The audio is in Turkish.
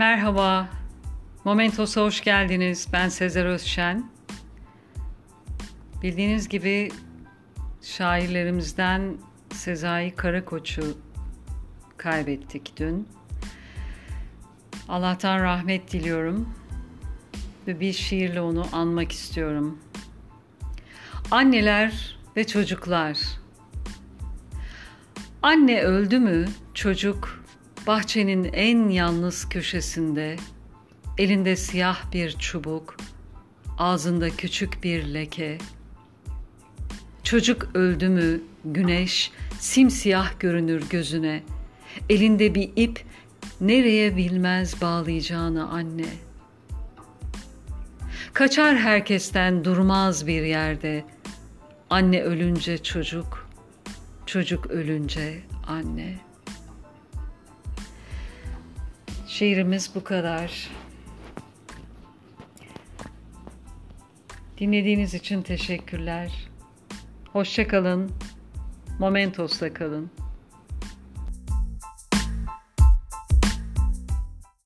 Merhaba, Momentos'a hoş geldiniz. Ben Sezer Özşen. Bildiğiniz gibi şairlerimizden Sezai Karakoç'u kaybettik dün. Allah'tan rahmet diliyorum ve bir şiirle onu anmak istiyorum. Anneler ve çocuklar. Anne öldü mü çocuk bahçenin en yalnız köşesinde, elinde siyah bir çubuk, ağzında küçük bir leke. Çocuk öldü mü güneş simsiyah görünür gözüne, elinde bir ip, nereye bilmez bağlayacağını anne. Kaçar herkesten, durmaz bir yerde. Anne ölünce çocuk, çocuk ölünce anne. Şiirimiz bu kadar. Dinlediğiniz için teşekkürler. Hoşça kalın. Momentos'ta kalın.